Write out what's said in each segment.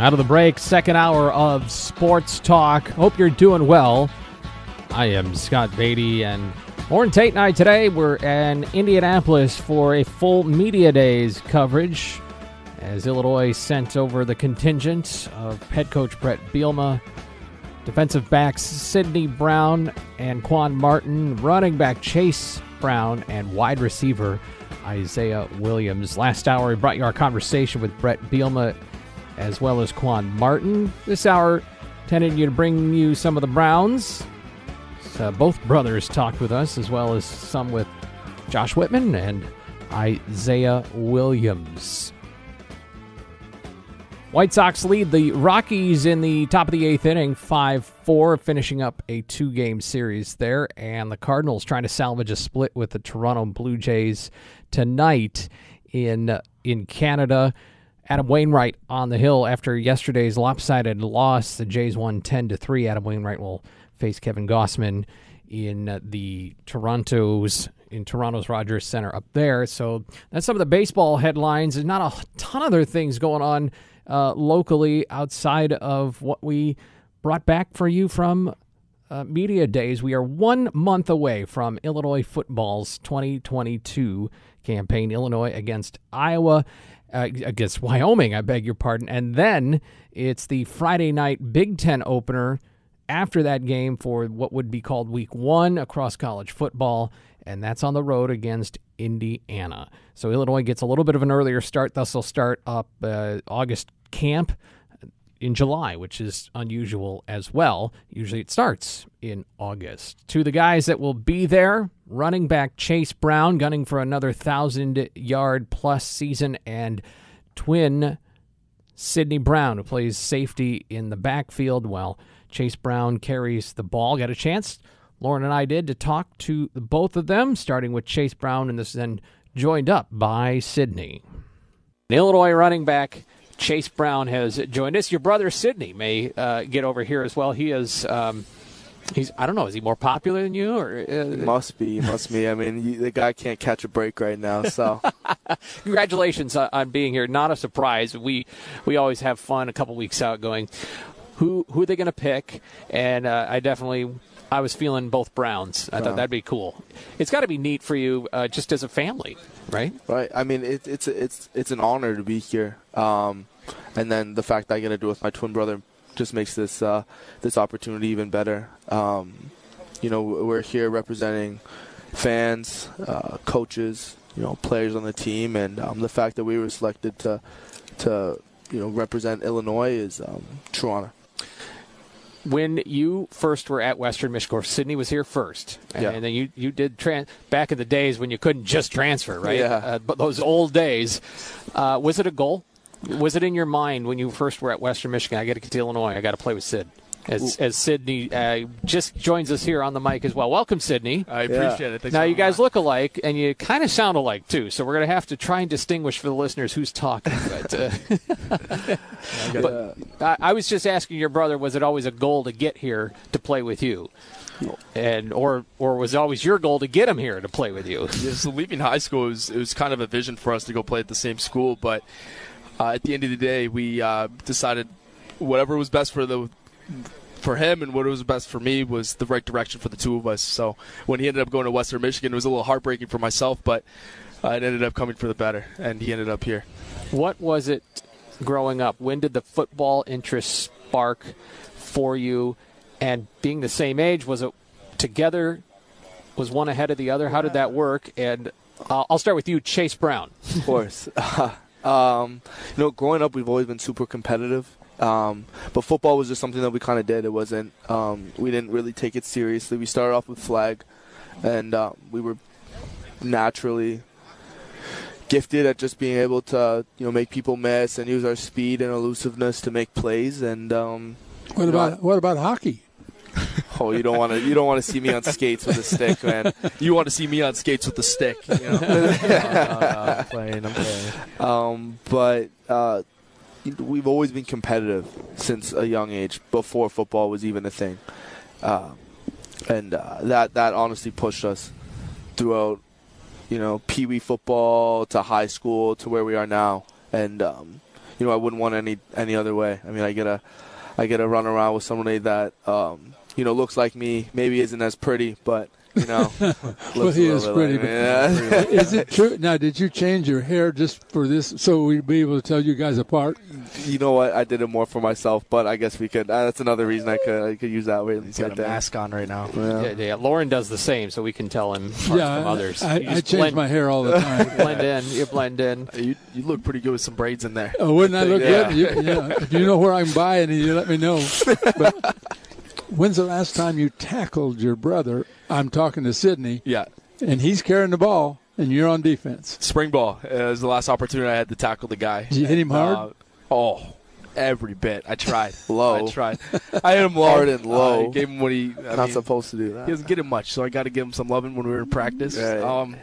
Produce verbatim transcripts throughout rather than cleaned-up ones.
Out of the break, second hour of Sports Talk. Hope you're doing well. I am Scott Beatty, and Orin Tate and I today were in Indianapolis for a full Media Days coverage as Illinois sent over the contingent of head coach Bret Bielema, defensive backs Sydney Brown and Quan Martin, running back Chase Brown, and wide receiver Isaiah Williams. Last hour, we brought you our conversation with Bret Bielema as well as Quan Martin. This hour intended you to bring you some of the Browns. So both brothers talked with us, as well as some with Josh Whitman and Isaiah Williams. White Sox lead the Rockies in the top of the eighth inning, five four, finishing up a two-game series there. And the Cardinals trying to salvage a split with the Toronto Blue Jays tonight in, in Canada. Adam Wainwright on the hill after yesterday's lopsided loss. The Jays won ten to three. Adam Wainwright will face Kevin Gausman in the Toronto's in Toronto's Rogers Center up there. So that's some of the baseball headlines. There's not a ton of other things going on uh, locally outside of what we brought back for you from uh, Media Days. We are one month away from Illinois football's twenty twenty-two campaign. Illinois against Iowa. Uh, against Wyoming, I beg your pardon. And then it's the Friday night Big Ten opener after that game for what would be called week one across college football, and that's on the road against Indiana. So Illinois gets a little bit of an earlier start, thus they'll start up uh, August camp in July, which is unusual as well. Usually it starts in August. To the guys that will be there, running back Chase Brown, gunning for another one thousand-yard-plus season, and twin Sydney Brown, who plays safety in the backfield. Well, Chase Brown carries the ball. Got a chance, Lauren and I did, to talk to both of them, starting with Chase Brown, and this then joined up by Sydney. An Illinois running back, Chase Brown, has joined us. Your brother Sydney may uh, get over here as well. He is, um, he's I don't know, is he more popular than you? Or uh, must be, he must be. I mean, you, the guy can't catch a break right now. So, congratulations on, on being here. Not a surprise. We we always have fun a couple weeks out going, who who are they going to pick? And uh, I definitely. I was feeling both Browns. I thought that'd be cool. It's got to be neat for you, uh, just as a family, right? Right. I mean, it, it's it's it's an honor to be here, um, and then the fact that I get to do it with my twin brother just makes this uh, this opportunity even better. Um, you know, we're here representing fans, uh, coaches, you know, players on the team, and um, the fact that we were selected to to you know represent Illinois is um, true honor. When you first were at Western Michigan, Sydney was here first, and, yeah. and then you you did trans back in the days when you couldn't just transfer, right? Yeah. Uh, but those old days, uh, was it a goal? Was it in your mind when you first were at Western Michigan? I got to get to Illinois. I got to play with Sid. As as Sydney uh, just joins us here on the mic as well. Welcome, Sydney. I appreciate yeah. it. Thanks now, you guys that. Look alike, and you kind of sound alike, too, so we're going to have to try and distinguish for the listeners who's talking. But, uh, yeah, but I, I was just asking your brother, was it always a goal to get here to play with you? And or or was it always your goal to get him here to play with you? Yeah, so leaving high school, it was, it was kind of a vision for us to go play at the same school, but uh, at the end of the day, we uh, decided whatever was best for the for him and what was best for me was the right direction for the two of us. So when he ended up going to Western Michigan, it was a little heartbreaking for myself, but uh, it ended up coming for the better, and he ended up here. What was it growing up? When did the football interest spark for you? And being the same age, was it together? Was one ahead of the other? How did that work? And uh, I'll start with you, Chase Brown. Of course. Uh, Um, you know, growing up, we've always been super competitive. Um, but football was just something that we kind of did. It wasn't, um, we didn't really take it seriously. We started off with flag, and uh, we were naturally gifted at just being able to, you know, make people miss and use our speed and elusiveness to make plays. And um, what about know, I, what about hockey? Oh, you don't want to you don't want to see me on skates with a stick, man. You want to see me on skates with a stick? You know? no, no, no, I'm playing, I'm playing. Um, but. Uh, We've always been competitive since a young age, before football was even a thing. Uh, and uh, that, that honestly pushed us throughout, you know, peewee football to high school to where we are now. And, um, you know, I wouldn't want any any other way. I mean, I get a, I get a run around with somebody that, um, you know, looks like me, maybe isn't as pretty, but, you know. Well, he is pretty. Like, but yeah. Is it true? Now, did you change your hair just for this so we'd be able to tell you guys apart? You know what? I did it more for myself, but I guess we could. Uh, that's another reason I could I could use that. Way. He's got a mask on right now. Yeah. Yeah, yeah, Lauren does the same, so we can tell him parts yeah, from I, others. I, I change blend. my hair all the time. blend in. You blend in. You, you look pretty good with some braids in there. Oh, wouldn't I look yeah. good? You, yeah. If you know where I can buy any, you let me know. But when's the last time you tackled your brother? I'm talking to Sydney. Yeah. And he's carrying the ball, and you're on defense. Spring ball. It was the last opportunity I had to tackle the guy. Did you hit him hard? Uh, oh, every bit. I tried. low. I tried. I hit him hard and low. Uh, I gave him what he – Not mean, supposed to do that. He doesn't get it much, so I got to give him some loving when we were in practice. Right. Um,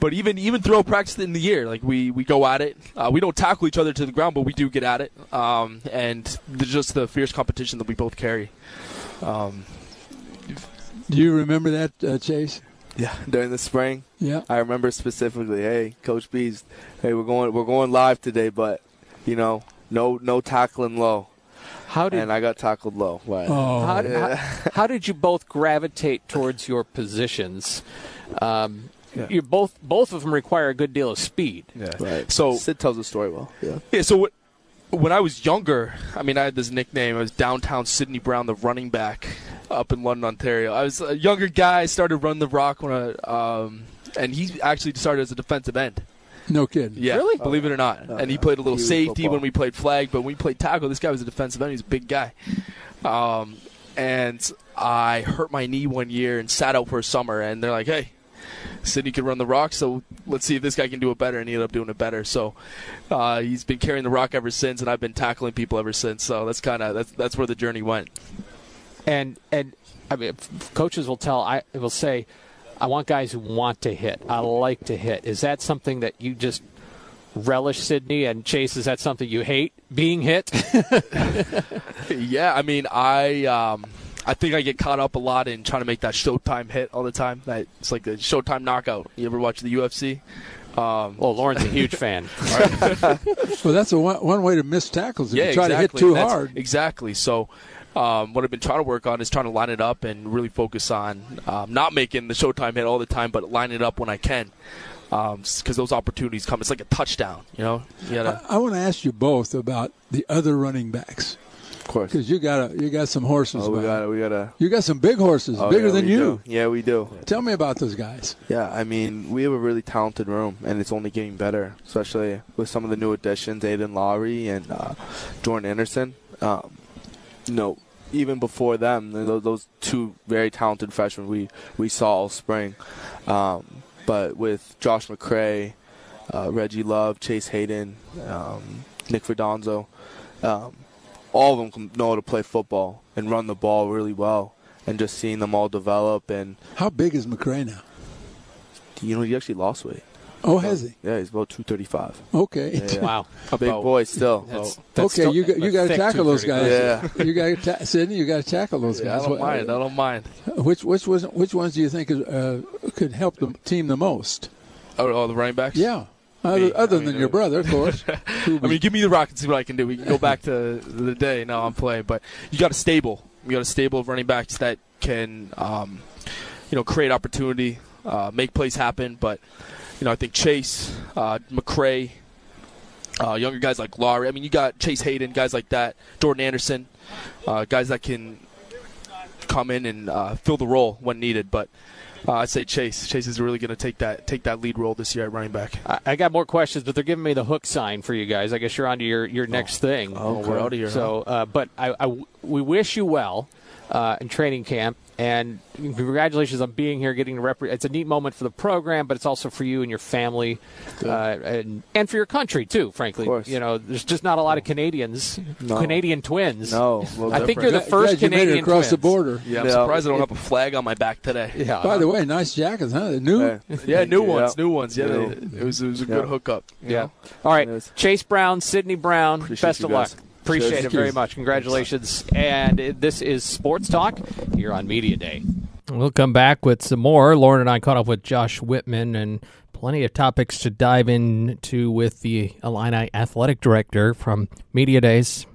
but even even throughout practice in the year, like we, we go at it. Uh, we don't tackle each other to the ground, but we do get at it. Um, and just the fierce competition that we both carry. Um, do you remember that, uh, Chase? Yeah, during the spring. Yeah, I remember specifically. Hey, Coach B's. Hey, we're going we're going live today, but you know, no no tackling low. How did and I got tackled low? But, oh. how, how, how did you both gravitate towards your positions? Um, Yeah. You both both of them require a good deal of speed. Yeah. Right. So Sid tells the story well. Yeah. Yeah. So what, when I was younger, I mean, I had this nickname. I was downtown Sydney Brown, the running back, up in London, Ontario. I was a younger guy. Started running the rock when I, um, and he actually started as a defensive end. No kidding. Yeah. Really? Oh, believe it or not. Oh, and he played a little safety football when we played flag, but when we played tackle, this guy was a defensive end. He was a big guy. Um, and I hurt my knee one year and sat out for a summer. And they're like, hey, Sydney could run the rock, so let's see if this guy can do it better, and he ended up doing it better. So uh, he's been carrying the rock ever since, and I've been tackling people ever since. So that's kind of that's that's where the journey went. And and I mean, coaches will tell, I will say, I want guys who want to hit. I like to hit. Is that something that you just relish, Sydney? And Chase, is that something you hate, being hit? Yeah, I mean, I. Um, I think I get caught up a lot in trying to make that Showtime hit all the time. That, it's like the Showtime knockout. You ever watch the U F C? Um, well, Lauren's a huge fan. Well, that's a one, one way to miss tackles if yeah, you try exactly. to hit too that's, hard. Exactly. So um, what I've been trying to work on is trying to line it up and really focus on um, not making the Showtime hit all the time, but line it up when I can because um, those opportunities come. It's like a touchdown, you know. You gotta... I, I want to ask you both about the other running backs. Of course, because you got you got some horses. Oh, we got we got a, you got some big horses, oh, bigger yeah, than you. Do. Yeah, we do. Tell me about those guys. Yeah, I mean, we have a really talented room, and it's only getting better, especially with some of the new additions, Aiden Lowry and uh, Jordan Anderson. Um, you know, even before them, those, those two very talented freshmen we we saw all spring, um, but with Josh McCray, uh, Reggie Love, Chase Hayden, um, Nick Ferdonzo. Um, All of them know how to play football and run the ball really well, and just seeing them all develop. And how big is McCray now? You know, he actually lost weight. Oh, about, has he? Yeah, he's about two thirty-five. Okay. Yeah, yeah. Wow. A big about, boy still. That's, that's okay, still, you, you got to tackle those guys. Yeah. you got ta- Sydney, you got to tackle those yeah, guys. I don't what, mind. I don't mind. Which which was which ones do you think uh, could help the team the most? Oh, all the running backs? Yeah. Other, other I mean, than your brother, of course. I mean, give me the rock and see what I can do. We can go back to the day. No, I'm playing. But you got a stable. You got a stable of running backs that can, um, you know, create opportunity, uh, make plays happen. But, you know, I think Chase, uh, McCray, uh, younger guys like Lowry. I mean, you got Chase Hayden, guys like that, Jordan Anderson, uh, guys that can come in and uh, fill the role when needed. But Uh, I'd say Chase. Chase is really going to take that take that lead role this year at running back. I, I got more questions, but they're giving me the hook sign for you guys. I guess you're on to your, your next oh. thing. Oh, okay. We're out of here. So, huh? uh, but I, I, we wish you well uh, in training camp, and congratulations on being here, getting to represent. It's a neat moment for the program, but it's also for you and your family, uh, and and for your country too. Frankly, of course. You know, there's just not a lot of Canadians, no. Canadian twins. No, I different. think you're the first yeah, Canadian you across twins. the border. Yeah, I'm yeah. surprised I don't have a flag on my back today. Yeah. By the way, nice jackets, huh? New, yeah, yeah new ones, yeah. new ones. Yeah, new. it was it was a yeah. good hookup. Yeah. yeah. All right, Chase Brown, Sydney Brown. Appreciate best of guys. luck. Appreciate Cheers. it very much. Congratulations. And this is Sports Talk here on Media Day. We'll come back with some more. Lauren and I caught up with Josh Whitman and plenty of topics to dive into with the Illini Athletic Director from Media Days.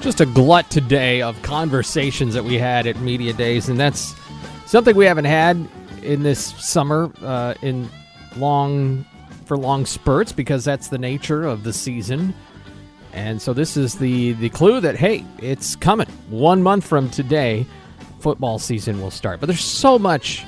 Just a glut today of conversations that we had at Media Days, and that's something we haven't had in this summer uh, in long for long spurts, because that's the nature of the season. And so this is the, the clue that, hey, it's coming. One month from today, football season will start. But there's so much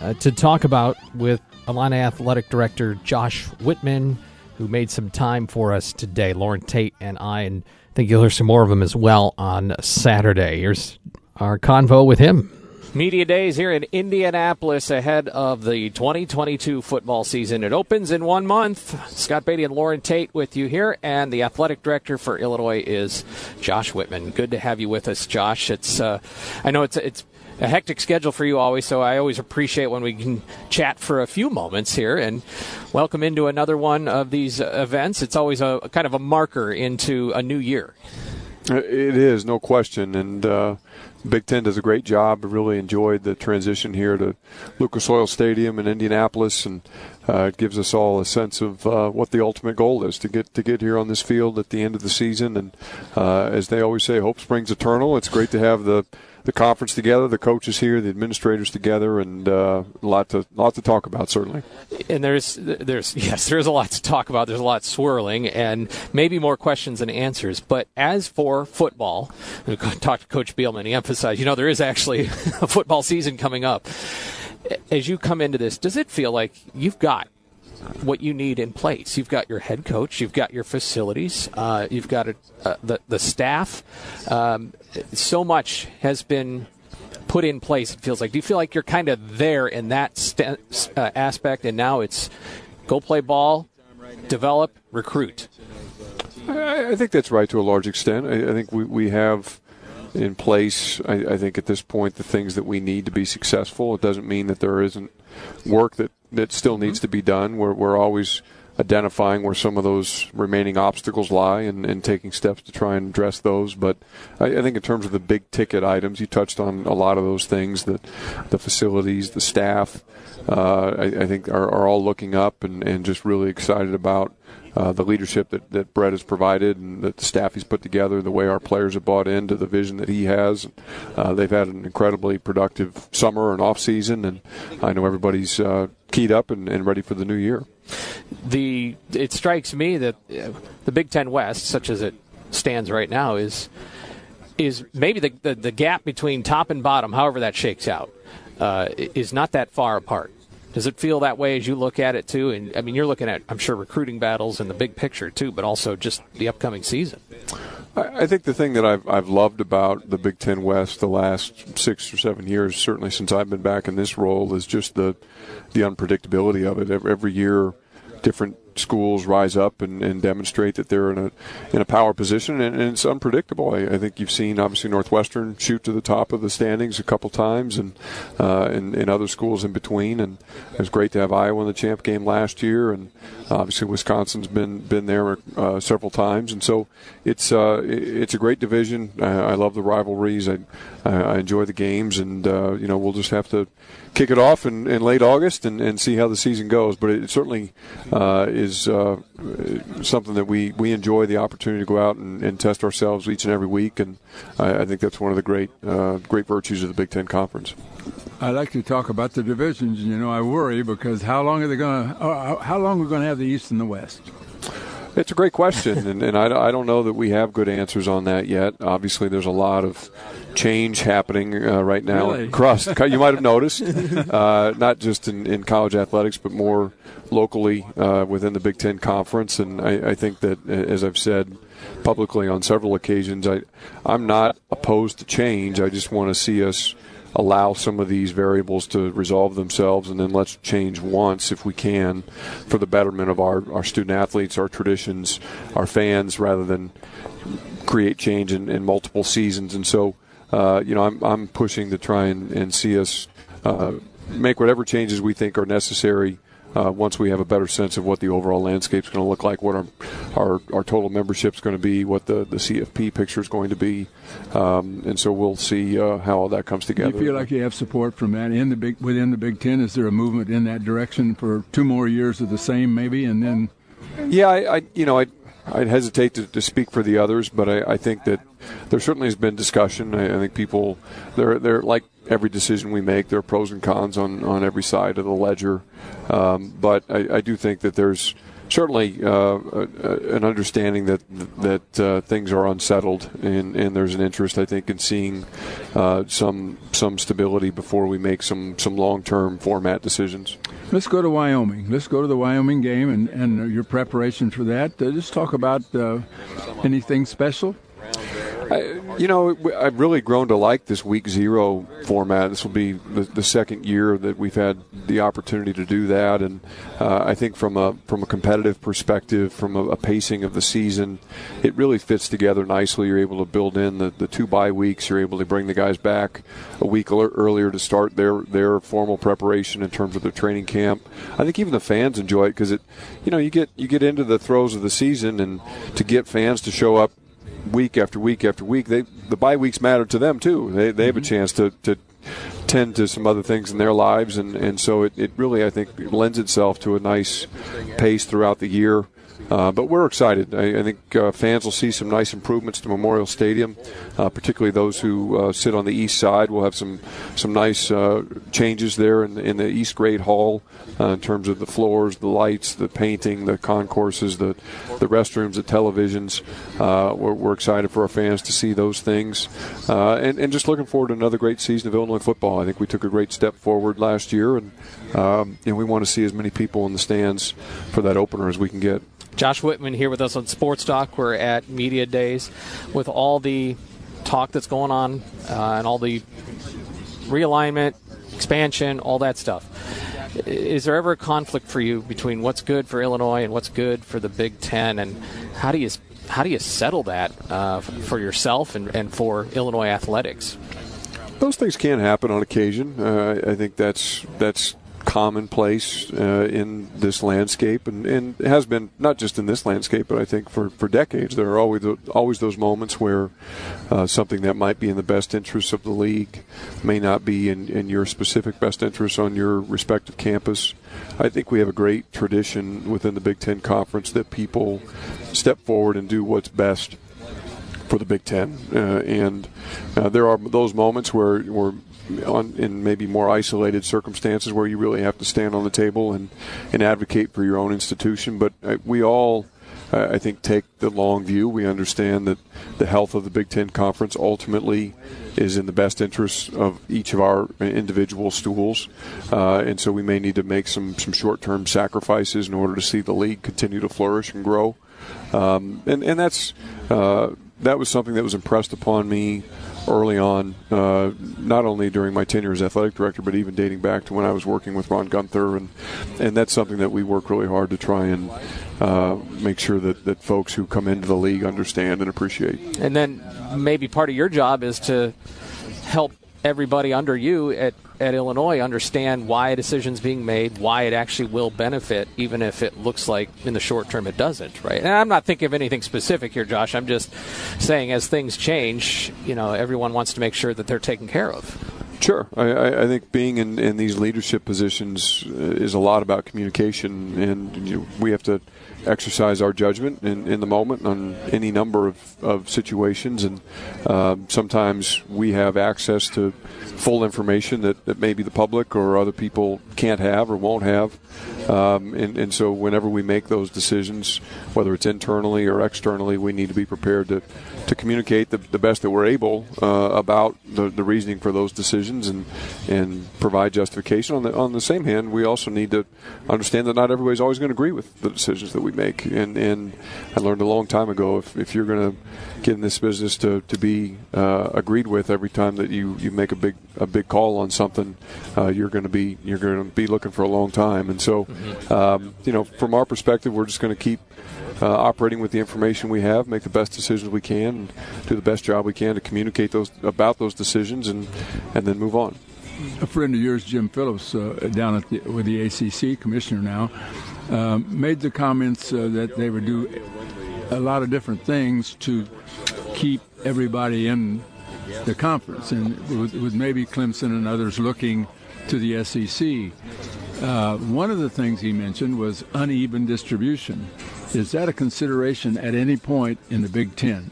uh, to talk about with Illini Athletic Director Josh Whitman, who made some time for us today, Lauren Tate and I, and I think you'll hear some more of them as well on Saturday. Here's our convo with him. Media Days here in Indianapolis ahead of the twenty twenty-two football season. It opens in one month. Scott Beatty and Lauren Tate with you here, and the athletic director for Illinois is Josh Whitman. Good to have you with us, Josh. It's uh, I know it's it's a hectic schedule for you always, so I always appreciate when we can chat for a few moments here, and welcome into another one of these events. It's always a kind of a marker into a new year. It is, no question, and uh, Big Ten does a great job. I really enjoyed the transition here to Lucas Oil Stadium in Indianapolis, and uh, it gives us all a sense of uh, what the ultimate goal is, to get to get here on this field at the end of the season. And uh, as they always say, hope springs eternal. It's great to have the the conference together, the coaches here, the administrators together, and uh, a lot to lot to talk about, certainly. And there's there's yes, there's a lot to talk about. There's a lot swirling, and maybe more questions than answers. But as for football, we talked to Coach Bielema, and he emphasized, you know, there is actually a football season coming up. As you come into this, does it feel like you've got what you need in place? You've got your head coach, you've got your facilities, uh, you've got a, uh, the, the staff. Um, so much has been put in place, it feels like. Do you feel like you're kind of there in that st- uh, aspect, and now it's go play ball, develop, recruit? I, I think that's right to a large extent. I, I think we, we have in place, I, I think at this point, the things that we need to be successful. It doesn't mean that there isn't work that that still needs to be done. We're, we're always identifying where some of those remaining obstacles lie and, and taking steps to try and address those. But I, I think in terms of the big-ticket items, you touched on a lot of those things, that the facilities, the staff, uh, I, I think are, are all looking up and, and just really excited about Uh, the leadership that, that Bret has provided and that the staff he's put together, the way our players have bought into the vision that he has. Uh, they've had an incredibly productive summer and off season, and I know everybody's uh, keyed up and, and ready for the new year. The It strikes me that the Big Ten West, such as it stands right now, is is maybe the, the, the gap between top and bottom, however that shakes out, uh, is not that far apart. Does it feel that way as you look at it, too? And, I mean, you're looking at, I'm sure, recruiting battles and the big picture, too, but also just the upcoming season. I, I think the thing that I've, I've loved about the Big Ten West the last six or seven years, certainly since I've been back in this role, is just the the unpredictability of it. Every, every year, different schools rise up and, and demonstrate that they're in a in a power position, and, and it's unpredictable. I, I think you've seen obviously Northwestern shoot to the top of the standings a couple times, and uh, and, and other schools in between. And it was great to have Iowa in the champ game last year, and obviously Wisconsin's been been there uh, several times. And so it's uh, it's a great division. I, I love the rivalries. I I enjoy the games, and uh, you know we'll just have to kick it off in, in late August and, and see how the season goes. But it certainly uh, is uh, something that we, we enjoy, the opportunity to go out and, and test ourselves each and every week. And I, I think that's one of the great uh, great virtues of the Big Ten Conference. I like to talk about the divisions. You know, I worry because how long are they going to uh, how long are we going to have the East and the West? It's a great question, and, and I, I don't know that we have good answers on that yet. Obviously, there's a lot of change happening uh, right now. Really? Across, you might have noticed, uh, not just in, in college athletics, but more locally uh, within the Big Ten Conference. And I, I think that, as I've said publicly on several occasions, I, I'm not opposed to change. I just want to see us allow some of these variables to resolve themselves, and then let's change once if we can for the betterment of our, our student-athletes, our traditions, our fans, rather than create change in, in multiple seasons. And so, uh, you know, I'm, I'm pushing to try and, and see us uh, make whatever changes we think are necessary uh, once we have a better sense of what the overall landscape is going to look like, what our our, our total membership is going to be, what the, the C F P picture is going to be. Um, and so we'll see uh, how all that comes together. Do you feel like you have support from that in the big within the Big Ten? Is there a movement in that direction for two more years of the same, maybe, and then? Yeah, I, I you know I. I'd hesitate to, to speak for the others, but I, I think that there certainly has been discussion. I, I think people, they're, they're like every decision we make, there are pros and cons on, on every side of the ledger. Um, but I, I do think that there's certainly uh, a, a, an understanding that that uh, things are unsettled, and, and there's an interest, I think, in seeing uh, some some stability before we make some, some long-term format decisions. Let's go to Wyoming. Let's go to the Wyoming game and, and your preparation for that. Uh, just talk about uh, anything special. I, you know, I've really grown to like this week zero format. This will be the, the second year that we've had the opportunity to do that, and uh, I think from a from a competitive perspective, from a, a pacing of the season, it really fits together nicely. You're able to build in the, the two bye weeks. You're able to bring the guys back a week earlier to start their, their formal preparation in terms of their training camp. I think even the fans enjoy it because it, you know, you get you get into the throes of the season, and to get fans to show up week after week after week, they, the bye weeks matter to them too. They they have a chance to, to tend to some other things in their lives, and, and so it, it really, I think, lends itself to a nice pace throughout the year. Uh, but we're excited. I, I think uh, fans will see some nice improvements to Memorial Stadium, uh, particularly those who uh, sit on the east side. We'll have some some nice uh, changes there in the, in the East Grade Hall uh, in terms of the floors, the lights, the painting, the concourses, the the restrooms, the televisions. Uh, we're, we're excited for our fans to see those things, uh, and and just looking forward to another great season of Illinois football. I think we took a great step forward last year, and um, and we want to see as many people in the stands for that opener as we can get. Josh Whitman here with us on Sports Talk. We're at Media Days. With all the talk that's going on uh, and all the realignment, expansion, all that stuff, is there ever a conflict for you between what's good for Illinois and what's good for the Big Ten, and how do you how do you settle that uh, for yourself and, and for Illinois athletics? Those things can happen on occasion. Uh, I think that's that's. commonplace uh, in this landscape, and, and it has been not just in this landscape, but I think for, for decades. There are always always those moments where uh, something that might be in the best interests of the league may not be in, in your specific best interests on your respective campus. I think we have a great tradition within the Big Ten Conference that people step forward and do what's best for the Big Ten, uh, and uh, there are those moments where where On, in maybe more isolated circumstances where you really have to stand on the table and, and advocate for your own institution. But uh, we all, uh, I think, take the long view. We understand that the health of the Big Ten Conference ultimately is in the best interests of each of our individual stools. Uh, and so we may need to make some, some short-term sacrifices in order to see the league continue to flourish and grow. Um, and, and that's uh, that was something that was impressed upon me early on, uh, not only during my tenure as athletic director, but even dating back to when I was working with Ron Gunther, and and that's something that we work really hard to try and uh, make sure that, that folks who come into the league understand and appreciate. And then maybe part of your job is to help everybody under you at, at Illinois understand why a decision's being made, why it actually will benefit, even if it looks like in the short term it doesn't, right? And I'm not thinking of anything specific here, Josh. I'm just saying as things change, you know, everyone wants to make sure that they're taken care of. Sure. I, I think being in, in these leadership positions is a lot about communication, and you, we have to exercise our judgment in, in the moment on any number of, of situations. And uh, sometimes we have access to full information that, that maybe the public or other people can't have or won't have. Um, and, and so whenever we make those decisions, whether it's internally or externally, we need to be prepared to, to communicate the, the best that we're able uh, about the, the reasoning for those decisions. And, and provide justification. On the, on the same hand, we also need to understand that not everybody's always going to agree with the decisions that we make. And, and I learned a long time ago, if, if you're going to get in this business to, to be uh, agreed with every time that you, you make a big a big call on something, uh, you're going to be you're going to be looking for a long time. And so, um, you know, from our perspective, we're just going to keep uh, operating with the information we have, make the best decisions we can, and do the best job we can to communicate those about those decisions, and and then move on. A friend of yours, Jim Phillips, uh, down at the, with the A C C commissioner now, um, made the comments uh, that they would do a lot of different things to keep everybody in the conference, and with, with maybe Clemson and others looking to the S E C. Uh, one of the things he mentioned was uneven distribution. Is that a consideration at any point in the Big Ten?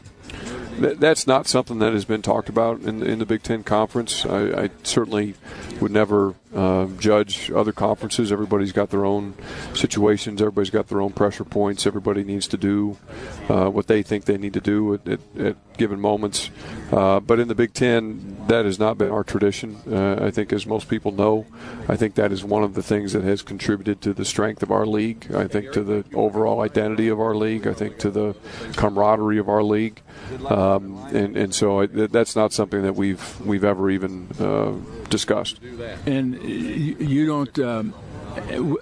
That's not something that has been talked about in, in the Big Ten Conference. I, I certainly would never uh, judge other conferences. Everybody's got their own situations. Everybody's got their own pressure points. Everybody needs to do uh, what they think they need to do at, at, at given moments. Uh, but in the Big Ten, that has not been our tradition. Uh, I think, as most people know, I think that is one of the things that has contributed to the strength of our league. I think to the overall identity of our league. I think to the camaraderie of our league. Uh, Um, and, and so I, that's not something that we've we've ever even uh, discussed. And you, you don't. Um,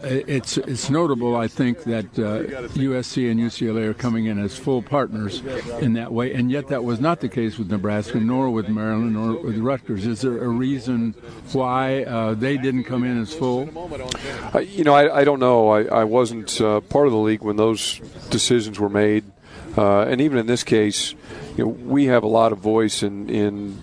it's it's notable, I think, that uh, U S C and U C L A are coming in as full partners in that way, and yet that was not the case with Nebraska, nor with Maryland, nor with Rutgers. Is there a reason why uh, they didn't come in as full? Uh, you know, I, I don't know. I, I wasn't uh, part of the league when those decisions were made. Uh, and even in this case, you know, we have a lot of voice in, in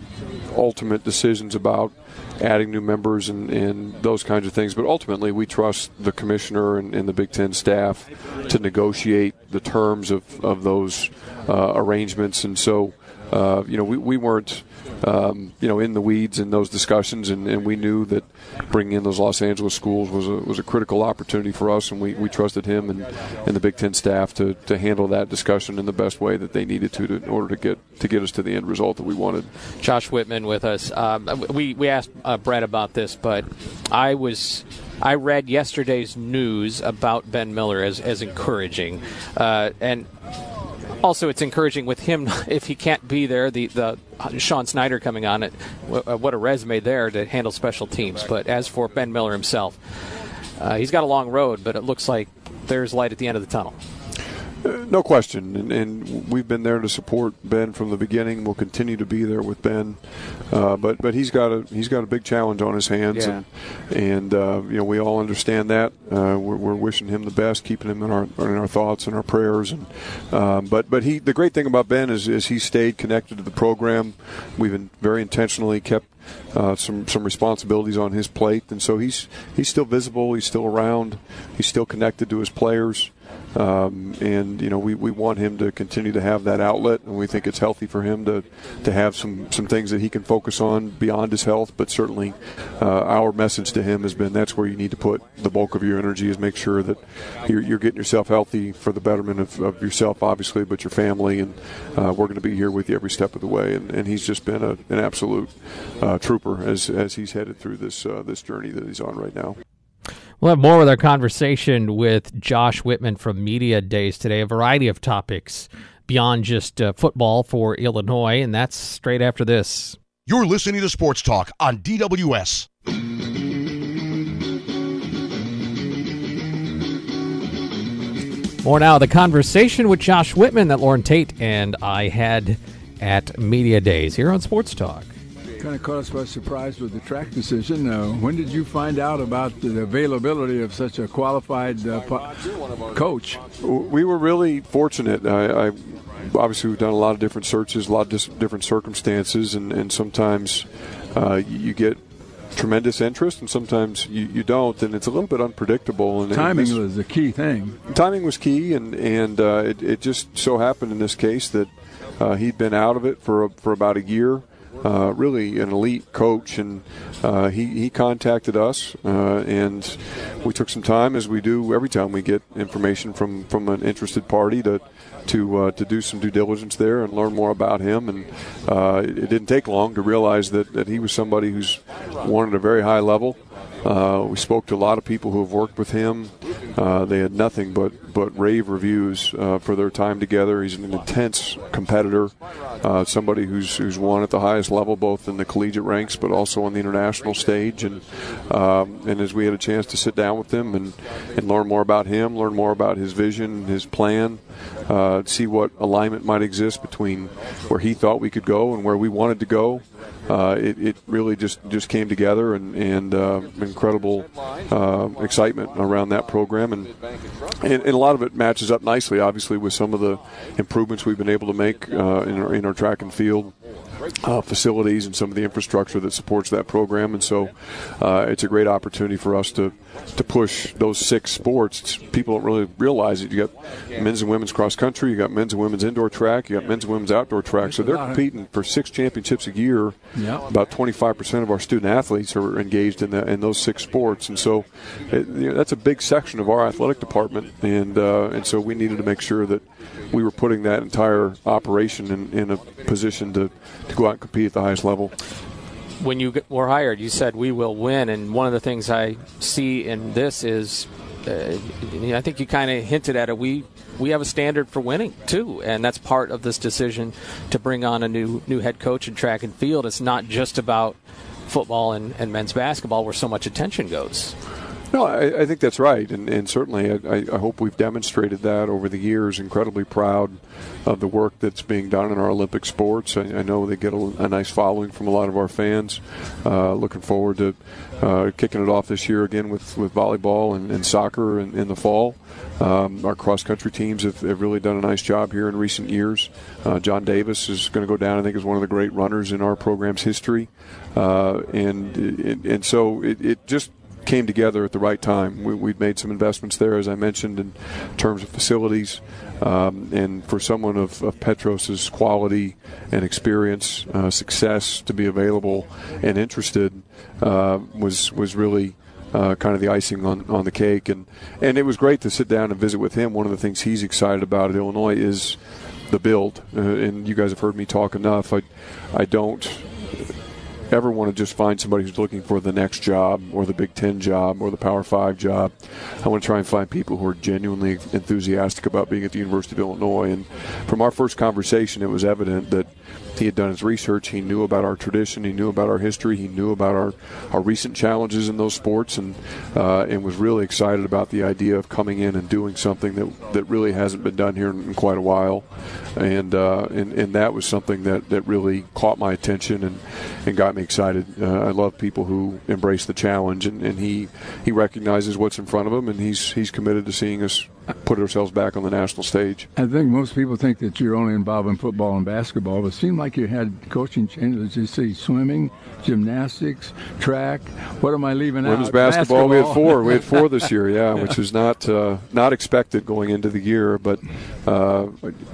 ultimate decisions about adding new members and, and those kinds of things. But ultimately, we trust the commissioner and, and the Big Ten staff to negotiate the terms of, of those uh, arrangements. And so, uh, you know, we, we weren't, um, you know, in the weeds in those discussions. And, and we knew that bringing in those Los Angeles schools was a, was a critical opportunity for us. And we, we trusted him and, and the Big Ten staff to, to handle that discussion in the best way that they needed to, to in order to get to get us to the end result that we wanted. Josh Whitman with us. Um, we, we asked uh, Bret about this, but I was... I read yesterday's news about Ben Miller as, as encouraging. Uh, and also it's encouraging with him, if he can't be there, the, the Sean Snyder coming on it. What a resume there to handle special teams. But as for Ben Miller himself, uh, he's got a long road, but it looks like there's light at the end of the tunnel. No question, and, and we've been there to support Ben from the beginning. We'll continue to be there with Ben, uh, but but he's got a he's got a big challenge on his hands, yeah. and and uh, you know, we all understand that. Uh, we're, we're wishing him the best, keeping him in our in our thoughts and our prayers. And um, but but he the great thing about Ben is is he stayed connected to the program. We've been very intentionally kept Uh, some some responsibilities on his plate, and so he's he's still visible, he's still around, he's still connected to his players, um, and you know we, we want him to continue to have that outlet, and we think it's healthy for him to to have some some things that he can focus on beyond his health. But certainly, uh, our message to him has been that's where you need to put the bulk of your energy, is make sure that you're, you're getting yourself healthy for the betterment of, of yourself, obviously, but your family, and uh, we're going to be here with you every step of the way. And, and he's just been a, an absolute Uh, Uh, trooper as as he's headed through this uh, this journey that he's on right now. We'll have more with our conversation with Josh Whitman from Media Days today. A variety of topics beyond just uh, football for Illinois, and that's straight after this. You're listening to Sports Talk on D W S. More now, the conversation with Josh Whitman that Lauren Tate and I had at Media Days here on Sports Talk. Kind of caught us by surprise with the track decision. Uh, when did you find out about the availability of such a qualified uh, po- coach? We were really fortunate. I, I obviously we've done a lot of different searches, a lot of different circumstances, and, and sometimes uh, you get tremendous interest, and sometimes you, you don't, and it's a little bit unpredictable. And timing was, was the key thing. Timing was key, and, and uh, it, it just so happened in this case that uh, he'd been out of it for, a, for about a year. Uh, really an elite coach, and uh, he, he contacted us, uh, and we took some time, as we do every time we get information from, from an interested party, to to uh, to do some due diligence there and learn more about him. And uh, it, it didn't take long to realize that, that he was somebody who's won at a very high level. Uh, we spoke to a lot of people who have worked with him. Uh, they had nothing but, but rave reviews uh, for their time together. He's an intense competitor, uh, somebody who's who's won at the highest level, both in the collegiate ranks but also on the international stage. And um, and as we had a chance to sit down with him and, and learn more about him, learn more about his vision, his plan, uh, see what alignment might exist between where he thought we could go and where we wanted to go, uh, it, it really just, just came together, and, and uh, incredible uh, excitement around that program. And, and a lot of it matches up nicely, obviously, with some of the improvements we've been able to make uh, in, our, in our track and field uh, facilities and some of the infrastructure that supports that program. And so uh, it's a great opportunity for us to, to push those six sports. People don't really realize it. You got men's and women's cross country, you got men's and women's indoor track, you got men's and women's outdoor track. So they're competing for six championships a year. Yep. About twenty-five percent of our student athletes are engaged in, the, in those six sports. And so it, you know, that's a big section of our athletic department, and uh, and so we needed to make sure that we were putting that entire operation in, in a position to, to go out and compete at the highest level. When you were hired, you said we will win, and one of the things I see in this is uh, I think you kind of hinted at it, we we have a standard for winning too, and that's part of this decision to bring on a new new head coach in track and field. It's not just about football and, and men's basketball where so much attention goes. No, I, I think that's right, and, and certainly I, I hope we've demonstrated that over the years. Incredibly proud of the work that's being done in our Olympic sports. I, I know they get a, a nice following from a lot of our fans. Uh, looking forward to uh, kicking it off this year again with, with volleyball and, and soccer in, in the fall. Um, our cross-country teams have, have really done a nice job here in recent years. Uh, John Davis is going to go down, I think, as one of the great runners in our program's history. Uh, and, and, and so it, it just came together at the right time. We, we've made some investments there, as I mentioned, in terms of facilities. Um, and for someone of, of Petros's quality and experience, uh, success to be available and interested uh, was was really Uh, kind of the icing on, on the cake. And, and it was great to sit down and visit with him. One of the things he's excited about at Illinois is the build. Uh, and you guys have heard me talk enough. I, I don't ever want to just find somebody who's looking for the next job or the Big Ten job or the Power Five job. I want to try and find people who are genuinely enthusiastic about being at the University of Illinois. And from our first conversation, it was evident that he had done his research. He knew about our tradition. He knew about our history. He knew about our, our recent challenges in those sports, and uh, and was really excited about the idea of coming in and doing something that, that really hasn't been done here in, in quite a while. And, uh, and and that was something that, that really caught my attention and, and got me excited. Uh, I love people who embrace the challenge, and, and he he recognizes what's in front of him, and he's he's committed to seeing us put ourselves back on the national stage. I think most people think that you're only involved in football and basketball, but it seemed like you had coaching changes. You see swimming, gymnastics, track. What am I leaving Women's out? Women's basketball, basketball, we had four. We had four this year, yeah, which was not uh, not expected going into the year. But uh,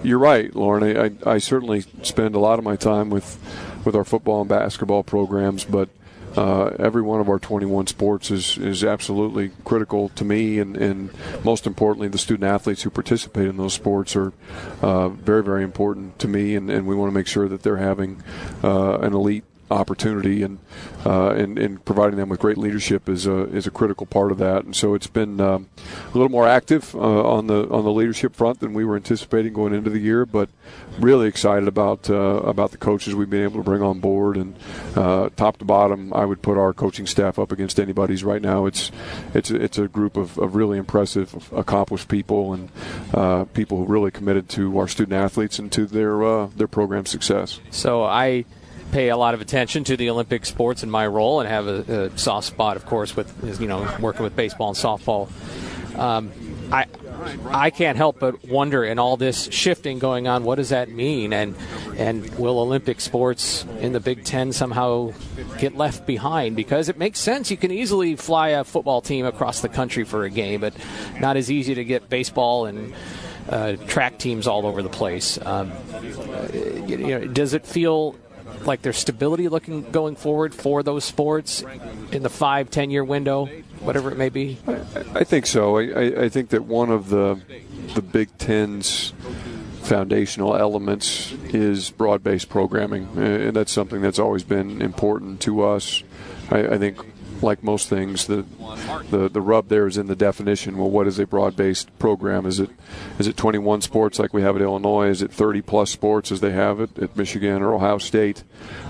you're right, Lauren. I, I certainly spend a lot of my time with, with our football and basketball programs, but Uh, every one of our twenty-one sports is, is absolutely critical to me, and, and most importantly, the student athletes who participate in those sports are uh, very, very important to me, and, and we want to make sure that they're having uh, an elite opportunity, and, uh, and and providing them with great leadership is a is a critical part of that. And so it's been um, a little more active uh, on the on the leadership front than we were anticipating going into the year, but really excited about uh, about the coaches we've been able to bring on board. And uh, top to bottom, I would put our coaching staff up against anybody's right now. It's it's it's a group of, of really impressive, accomplished people, and uh, people who really committed to our student athletes and to their uh, their program success. So I pay a lot of attention to the Olympic sports in my role, and have a, a soft spot, of course, with, you know, working with baseball and softball. Um, I I can't help but wonder, in all this shifting going on, what does that mean? And and will Olympic sports in the Big Ten somehow get left behind, because it makes sense. You can easily fly a football team across the country for a game, but not as easy to get baseball and uh, track teams all over the place. Um, you know, does it feel like there's stability looking going forward for those sports in the five, ten-year window, whatever it may be? I, I think so. I, I think that one of the the Big Ten's foundational elements is broad-based programming, and that's something that's always been important to us. I, I think, like most things, the, the the rub there is in the definition. Well, what is a broad-based program? Is it is it twenty-one sports like we have at Illinois? Is it thirty-plus sports as they have it at Michigan or Ohio State?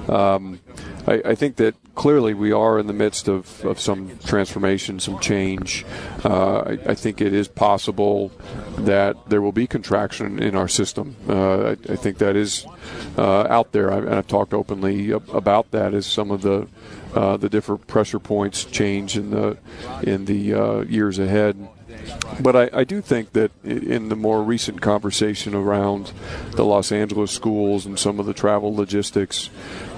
Um, I, I think that clearly we are in the midst of, of some transformation, some change. Uh, I, I think it is possible that there will be contraction in our system. Uh, I, I think that is uh, out there, I, and I've talked openly about that as some of the Uh, the different pressure points change in the in the uh, years ahead. But I, I do think that in the more recent conversation around the Los Angeles schools and some of the travel logistics,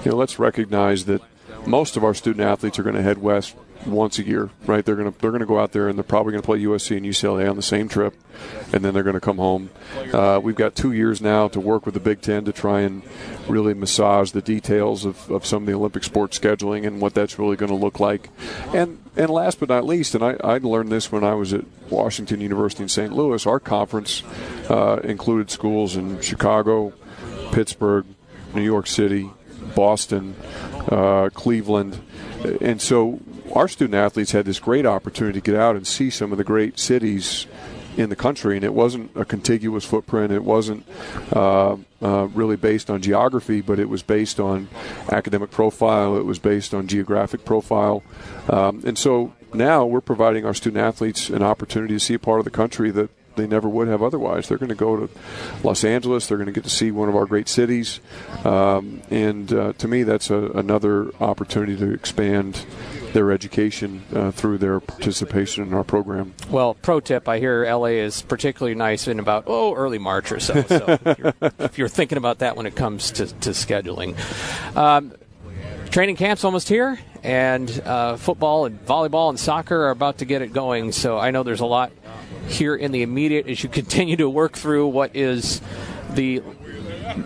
you know, let's recognize that most of our student athletes are going to head west once a year, right? They're going to they're going to go out there, and they're probably going to play U S C and U C L A on the same trip, and then they're going to come home. Uh, we've got two years now to work with the Big Ten to try and really massage the details of, of some of the Olympic sports scheduling and what that's really going to look like. And and last but not least, and I, I learned this when I was at Washington University in Saint Louis, our conference uh, included schools in Chicago, Pittsburgh, New York City, Boston, uh, Cleveland. And so our student athletes had this great opportunity to get out and see some of the great cities in the country, and it wasn't a contiguous footprint. It wasn't uh, uh, really based on geography, but it was based on academic profile. It was based on geographic profile. Um, and so now we're providing our student athletes an opportunity to see a part of the country that they never would have otherwise. They're going to go to Los Angeles. They're going to get to see one of our great cities. Um, and uh, to me, that's a, another opportunity to expand their education uh, through their participation in our program. Well, pro tip, I hear L A is particularly nice in about, oh, early March or so. So if, you're, if you're thinking about that when it comes to, to scheduling. Um, Training camp's almost here, and uh, football and volleyball and soccer are about to get it going. So I know there's a lot here in the immediate as you continue to work through what is the,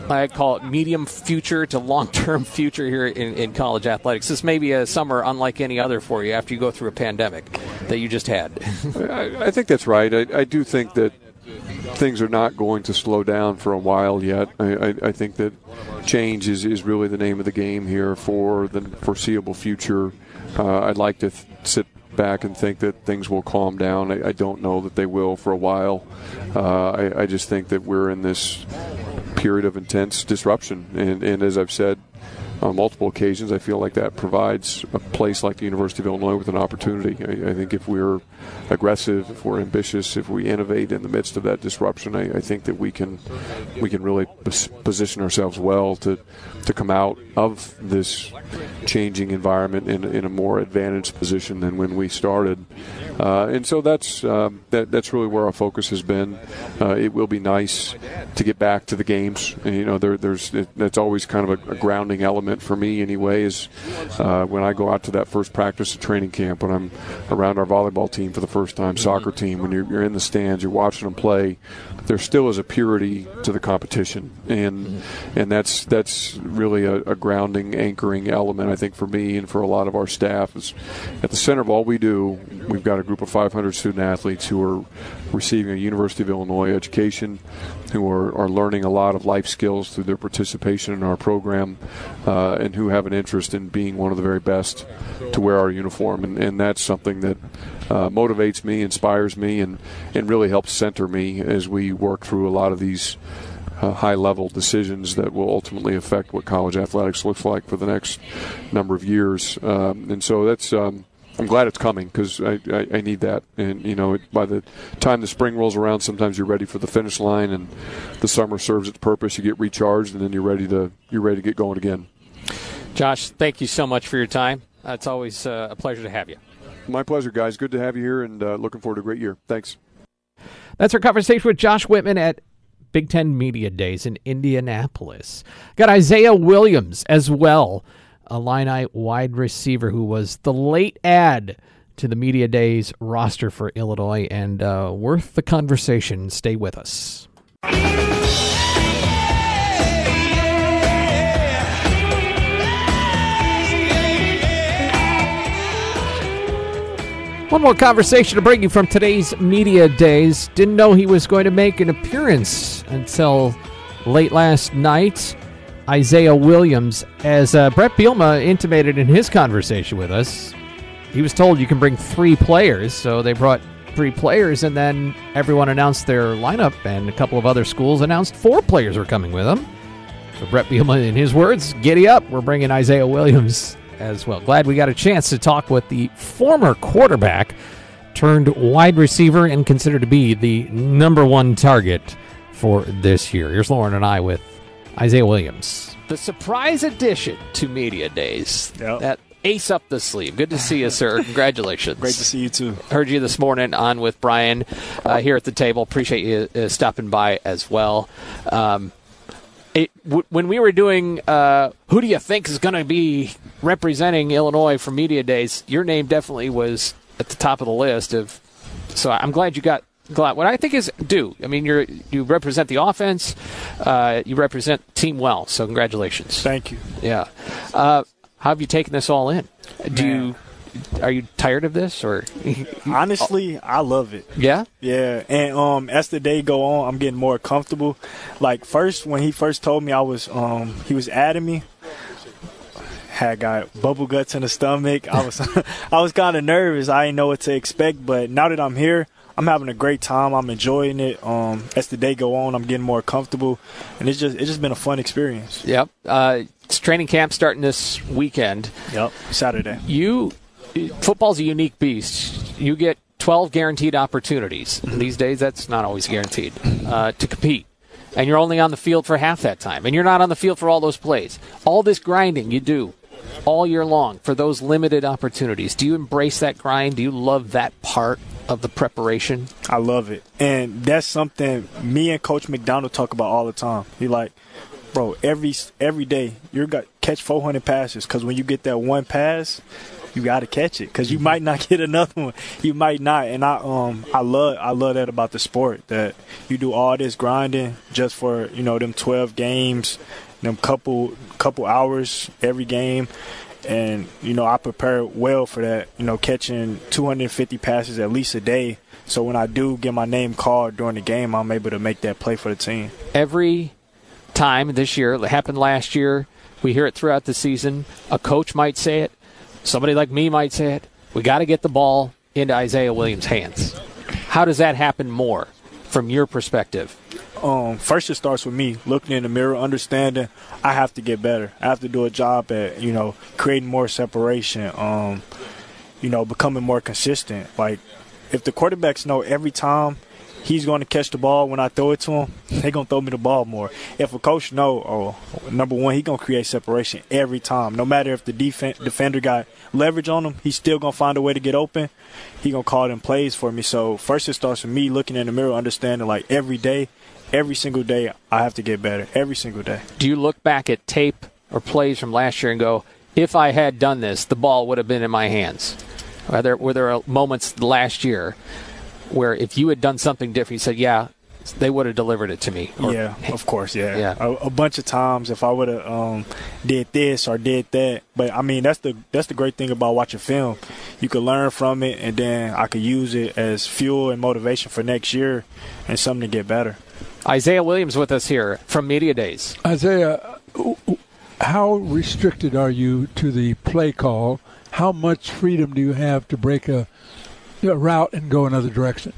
I call it medium future to long-term future here in, in college athletics. This may be a summer unlike any other for you after you go through a pandemic that you just had. I, I think that's right. I, I do think that things are not going to slow down for a while yet. I, I, I think that change is, is really the name of the game here for the foreseeable future. Uh, I'd like to th- sit back and think that things will calm down. I, I don't know that they will for a while. Uh, I, I just think that we're in this period of intense disruption. And, and as I've said on multiple occasions, I feel like that provides a place like the University of Illinois with an opportunity. I, I think if we're aggressive, if we're ambitious, if we innovate in the midst of that disruption, I, I think that we can we can really position ourselves well to to come out of this changing environment in, in a more advantaged position than when we started. Uh, and so that's um, that, that's really where our focus has been. Uh, it will be nice to get back to the games. And, you know, there, there's it, that's always kind of a, a grounding element for me anyway is uh, when I go out to that first practice at training camp, when I'm around our volleyball team for the first time, soccer team, when you're, you're in the stands, you're watching them play, there still is a purity to the competition, and and that's that's really a, a grounding, anchoring element, I think, for me and for a lot of our staff. Is at the center of all we do, we've got a group of five hundred student athletes who are receiving a University of Illinois education, who are, are learning a lot of life skills through their participation in our program, Uh, and who have an interest in being one of the very best to wear our uniform. And, and that's something that uh, motivates me, inspires me, and, and really helps center me as we work through a lot of these uh, high-level decisions that will ultimately affect what college athletics looks like for the next number of years. Um, and so that's um, – I'm glad it's coming, because I, I, I need that. And, you know, it, by the time the spring rolls around, sometimes you're ready for the finish line, and the summer serves its purpose. You get recharged, and then you're ready to you're ready to get going again. Josh, thank you so much for your time. Uh, it's always uh, a pleasure to have you. My pleasure, guys. Good to have you here, and uh, looking forward to a great year. Thanks. That's our conversation with Josh Whitman at Big Ten Media Days in Indianapolis. Got Isaiah Williams as well. Illini wide receiver who was the late add to the Media Days roster for Illinois, and uh, worth the conversation. Stay with us. One more conversation to bring you from today's Media Days. Didn't know he was going to make an appearance until late last night. Isaiah Williams, as uh, Bret Bielema intimated in his conversation with us, he was told you can bring three players, so they brought three players, and then everyone announced their lineup, and a couple of other schools announced four players were coming with them. So Bret Bielema, in his words, giddy up, we're bringing Isaiah Williams as well. Glad we got a chance to talk with the former quarterback turned wide receiver and considered to be the number one target for this year. Here's Lauren and I with Isaiah Williams. The surprise addition to Media Days. Yep. That ace up the sleeve. Good to see you, sir. Congratulations. Great to see you, too. Heard you this morning on with Brian uh, here at the table. Appreciate you uh, stopping by as well. Um, it, w- when we were doing uh, who do you think is going to be representing Illinois for Media Days, your name definitely was at the top of the list. Of, so I'm glad you got what I think is due. I mean, you you represent the offense. Uh, you represent the team well, so congratulations. Thank you. Yeah. Uh, how have you taken this all in? Do Man. you are you tired of this or? Honestly, I love it. Yeah. Yeah, and um, as the day go on, I'm getting more comfortable. Like first, when he first told me, I was um, he was adding me. Had got bubble guts in the stomach. I was I was kind of nervous. I didn't know what to expect, but now that I'm here, I'm having a great time. I'm enjoying it. Um, as the day go on, I'm getting more comfortable, and it's just it's just been a fun experience. Yep. Uh, it's training camp starting this weekend. Yep. Saturday. You, football's a unique beast. You get twelve guaranteed opportunities. These days, that's not always guaranteed uh, to compete, and you're only on the field for half that time, and you're not on the field for all those plays. All this grinding you do all year long for those limited opportunities. Do you embrace that grind? Do you love that part of the preparation? I love it. And that's something me and Coach McDonald talk about all the time. He like, bro, every every day you're got catch four hundred passes, because when you get that one pass, you got to catch it, because you might not get another one. You might not. And I um I love I love that about the sport, that you do all this grinding just for, you know, them twelve games, them couple couple hours every game. And, you know, I prepare well for that, you know, catching two hundred fifty passes at least a day. So when I do get my name called during the game, I'm able to make that play for the team. Every time this year, it happened last year, we hear it throughout the season. A coach might say it. Somebody like me might say it. We got to get the ball into Isaiah Williams' hands. How does that happen more from your perspective? Um, first, it starts with me looking in the mirror, understanding I have to get better. I have to do a job at, you know, creating more separation, um, you know, becoming more consistent. Like, if the quarterbacks know every time he's going to catch the ball when I throw it to him, they're going to throw me the ball more. If a coach know, oh, number one, he's going to create separation every time. No matter if the def- defender got leverage on him, he's still going to find a way to get open. He's going to call them plays for me. So, first, it starts with me looking in the mirror, understanding, like, every day, Every single day, I have to get better. Every single day. Do you look back at tape or plays from last year and go, if I had done this, the ball would have been in my hands? Were there, were there moments last year where if you had done something different, you said, yeah, they would have delivered it to me? Or, yeah, of course, yeah. yeah. A, a bunch of times if I would have um, did this or did that. But, I mean, that's the that's the great thing about watching film. You could learn from it, and then I could use it as fuel and motivation for next year and something to get better. Isaiah Williams with us here from Media Days. Isaiah, how restricted are you to the play call? How much freedom do you have to break a, a route and go another direction?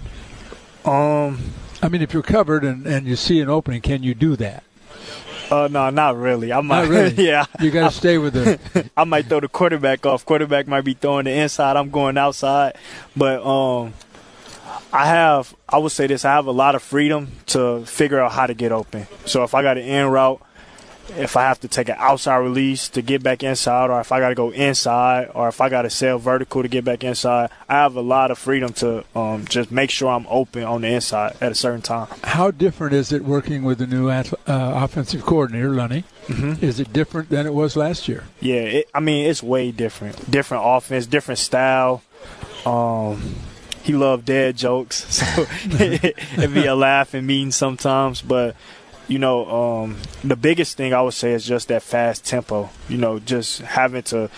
Um, I mean, if you're covered and, and you see an opening, can you do that? Uh, no, not really. I might, not really? Yeah. You got to stay with the – I might throw the quarterback off. Quarterback might be throwing the inside. I'm going outside. But um, – I have, I would say this, I have a lot of freedom to figure out how to get open. So if I got an in route, if I have to take an outside release to get back inside, or if I got to go inside, or if I got to sail vertical to get back inside, I have a lot of freedom to um, just make sure I'm open on the inside at a certain time. How different is it working with the new uh, offensive coordinator, Lunny? Mm-hmm. Is it different than it was last year? Yeah, it, I mean, it's way different. Different offense, different style. Um, he loved dad jokes, so it'd be a laugh in meetings sometimes. But, you know, um, the biggest thing I would say is just that fast tempo. You know, just having to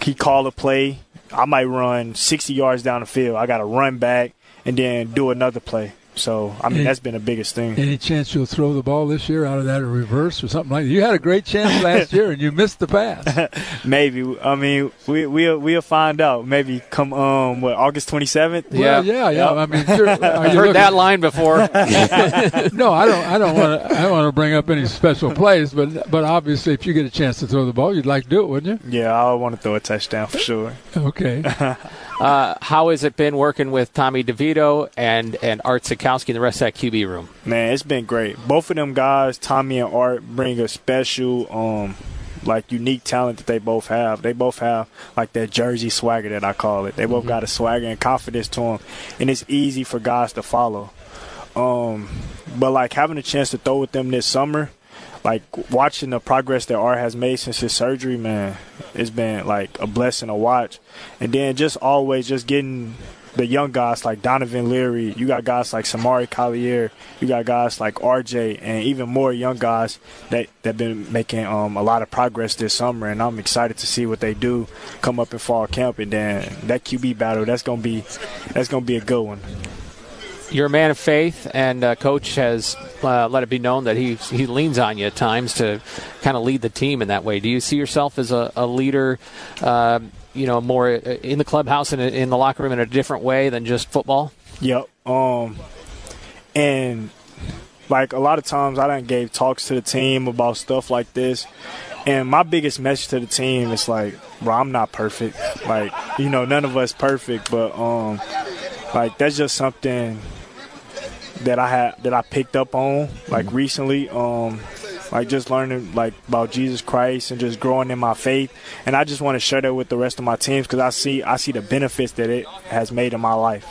he call a play. I might run sixty yards down the field. I got to run back and then do another play. So, I mean, any, that's been the biggest thing. Any chance you'll throw the ball this year out of that or reverse or something like that? You had a great chance last year, and you missed the pass. Maybe. I mean, we, we'll, we'll find out. Maybe come, um, what, August twenty-seventh? Well, yeah, yeah. yeah. I mean, sure, I've heard that line before. No, I don't I don't want to I don't want to bring up any special plays, but but obviously if you get a chance to throw the ball, you'd like to do it, wouldn't you? Yeah, I would want to throw a touchdown for sure. Okay. Uh, how has it been working with Tommy DeVito and, and Art Sikowski and the rest of that Q B room? Man, it's been great. Both of them guys, Tommy and Art, bring a special, um, like, unique talent that they both have. They both have, like, that Jersey swagger that I call it. They both mm-hmm. got a swagger and confidence to them, and it's easy for guys to follow. Um, but, like, having a chance to throw with them this summer, like, watching the progress that Art has made since his surgery, man, it's been, like, a blessing to watch. And then just always just getting the young guys like Donovan Leary. You got guys like Samari Collier. You got guys like R J and even more young guys that have been making um, a lot of progress this summer. And I'm excited to see what they do come up in fall camp. And then that Q B battle, that's going to be that's gonna be a good one. You're a man of faith, and uh, Coach has uh, let it be known that he he leans on you at times to kind of lead the team in that way. Do you see yourself as a, a leader, uh, you know, more in the clubhouse and in the locker room in a different way than just football? Yep. Um, and, like, a lot of times I done gave talks to the team about stuff like this. And my biggest message to the team is, like, bro, I'm not perfect. Like, you know, none of us perfect, but, um, like, that's just something – that I had that I picked up on like recently, um, like just learning like about Jesus Christ and just growing in my faith, and I just want to share that with the rest of my teams because I see I see the benefits that it has made in my life,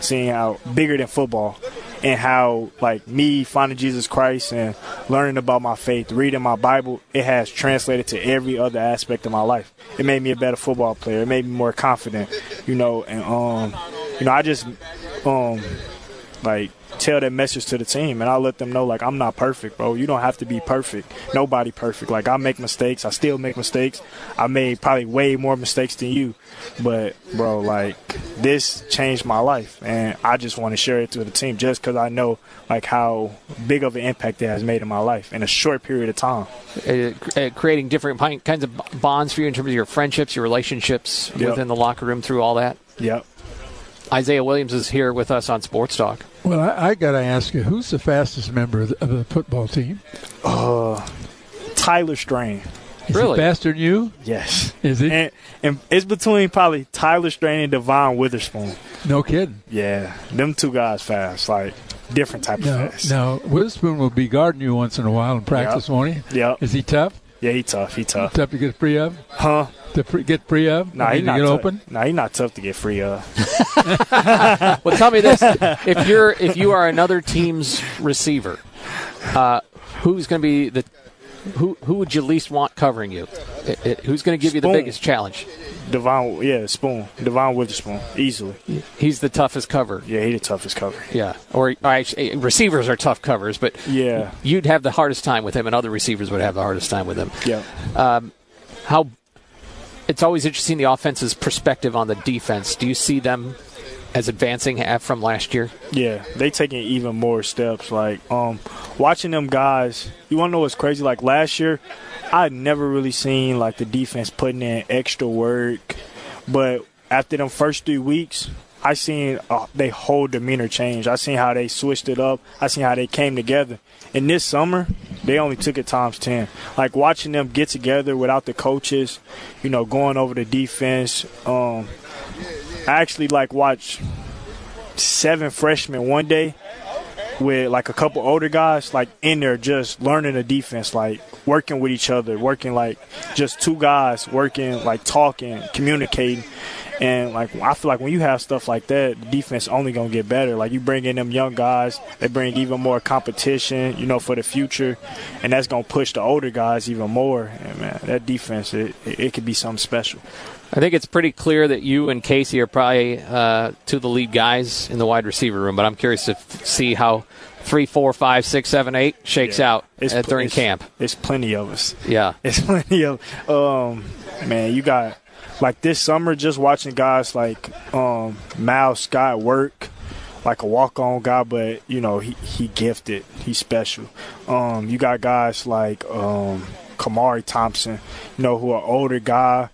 seeing how bigger than football, and how like me finding Jesus Christ and learning about my faith, reading my Bible, it has translated to every other aspect of my life. It made me a better football player. It made me more confident, you know, and um, you know I just um, like. tell that message to the team, and I let them know, like, I'm not perfect, bro. You don't have to be perfect. Nobody perfect. Like, I make mistakes. I still make mistakes. I made probably way more mistakes than you. But, bro, like, this changed my life, and I just want to share it to the team just because I know, like, how big of an impact that has made in my life in a short period of time. Uh, creating different kinds of bonds for you in terms of your friendships, your relationships yep. within the locker room through all that? Yep. Isaiah Williams is here with us on Sports Talk. Well, I, I got to ask you, who's the fastest member of the, of the football team? Uh, Tyler Strain. Is really? He faster than you? Yes. Is he? And, and it's between probably Tyler Strain and Devon Witherspoon. No kidding. Yeah. Them two guys fast, like different type now, of fast. Now, Witherspoon will be guarding you once in a while in practice, yep. won't he? Yeah. Is he tough? Yeah, he tough. He tough. He tough to get free of? Huh? To pre- get free of? No, nah, he's not get open? Nah, he's not tough to get free of. Well, tell me this: if you're if you are another team's receiver, uh, who's going to be the who who would you least want covering you? It, it, who's going to give Spoon. you the biggest challenge? Devon, yeah, Spoon, Devon Witherspoon, easily. He's the toughest cover. Yeah, he's the toughest cover. Yeah, or, or actually, receivers are tough covers, but yeah, you'd have the hardest time with him, and other receivers would have the hardest time with him. Yeah. Um, how? It's always interesting the offense's perspective on the defense. Do you see them as advancing from last year? Yeah, they taking even more steps. Like um, watching them guys, you want to know what's crazy? Like last year, I never really seen like the defense putting in extra work. But after them first three weeks, I seen uh, they whole demeanor change. I seen how they switched it up. I seen how they came together. And this summer, they only took it times ten. Like watching them get together without the coaches, you know, going over the defense. Um, I actually like watched seven freshmen one day with like a couple older guys like in there just learning the defense, like working with each other, working like just two guys working, like talking, communicating. And, like, I feel like when you have stuff like that, the defense only going to get better. Like, you bring in them young guys, they bring even more competition, you know, for the future. And that's going to push the older guys even more. And, man, that defense, it, it, it could be something special. I think it's pretty clear that you and Casey are probably uh, two of the lead guys in the wide receiver room. But I'm curious to f- see how three, four, five, six, seven, eight shakes yeah. out it's at, pl- during it's, camp. It's plenty of us. Yeah. It's plenty of um, – man, you got – like this summer, just watching guys like um, Miles Scott work, like a walk-on guy, but, you know, he, he gifted. He's special. Um, you got guys like um, Kamari Thompson, you know, who are older guy.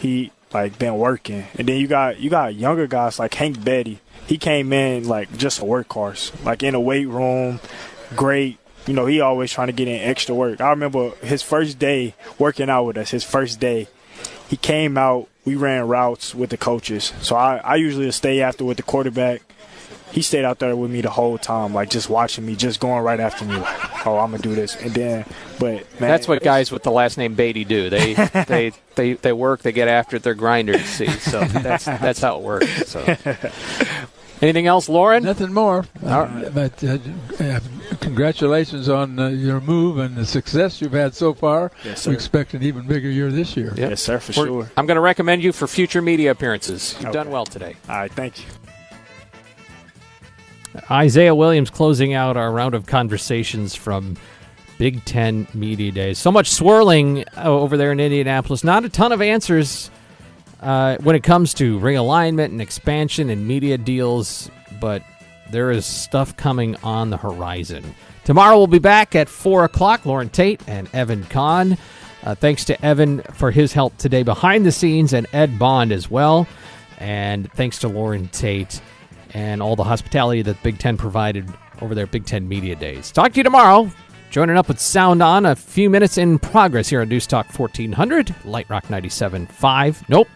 He, like, been working. And then you got you got younger guys like Hank Betty. He came in, like, just a workhorse, like in a weight room, great. You know, he always trying to get in extra work. I remember his first day working out with us, his first day. He came out, we ran routes with the coaches. So I, I usually stay after with the quarterback. He stayed out there with me the whole time, like just watching me, just going right after me. Like, oh, I'm going to do this. And then, but man, that's what guys with the last name Beatty do. They they, they they work, they get after it, they're grinders, see. So that's that's how it works. So. Anything else, Lauren? Nothing more. Uh, but uh, uh, congratulations on uh, your move and the success you've had so far. Yes, sir. We expect an even bigger year this year. Yep. Yes, sir, for We're, sure. I'm going to recommend you for future media appearances. You've okay. done well today. All right, thank you. Isaiah Williams closing out our round of conversations from Big Ten Media Days. So much swirling over there in Indianapolis. Not a ton of answers uh, when it comes to realignment and expansion and media deals, but there is stuff coming on the horizon. Tomorrow we'll be back at four o'clock. Lauren Tate and Evan Kahn. Uh, thanks to Evan for his help today behind the scenes and Ed Bond as well. And thanks to Lauren Tate and all the hospitality that Big Ten provided over there at Big Ten Media Days. Talk to you tomorrow. Joining up with Sound On, a few minutes in progress here on News Talk fourteen hundred, Light Rock ninety-seven point five. Nope.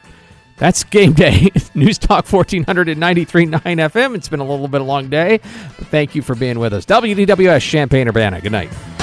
That's game day. News Talk fourteen ninety-three point nine F M. It's been a little bit of a long day, but thank you for being with us. W D W S Champaign-Urbana. Good night.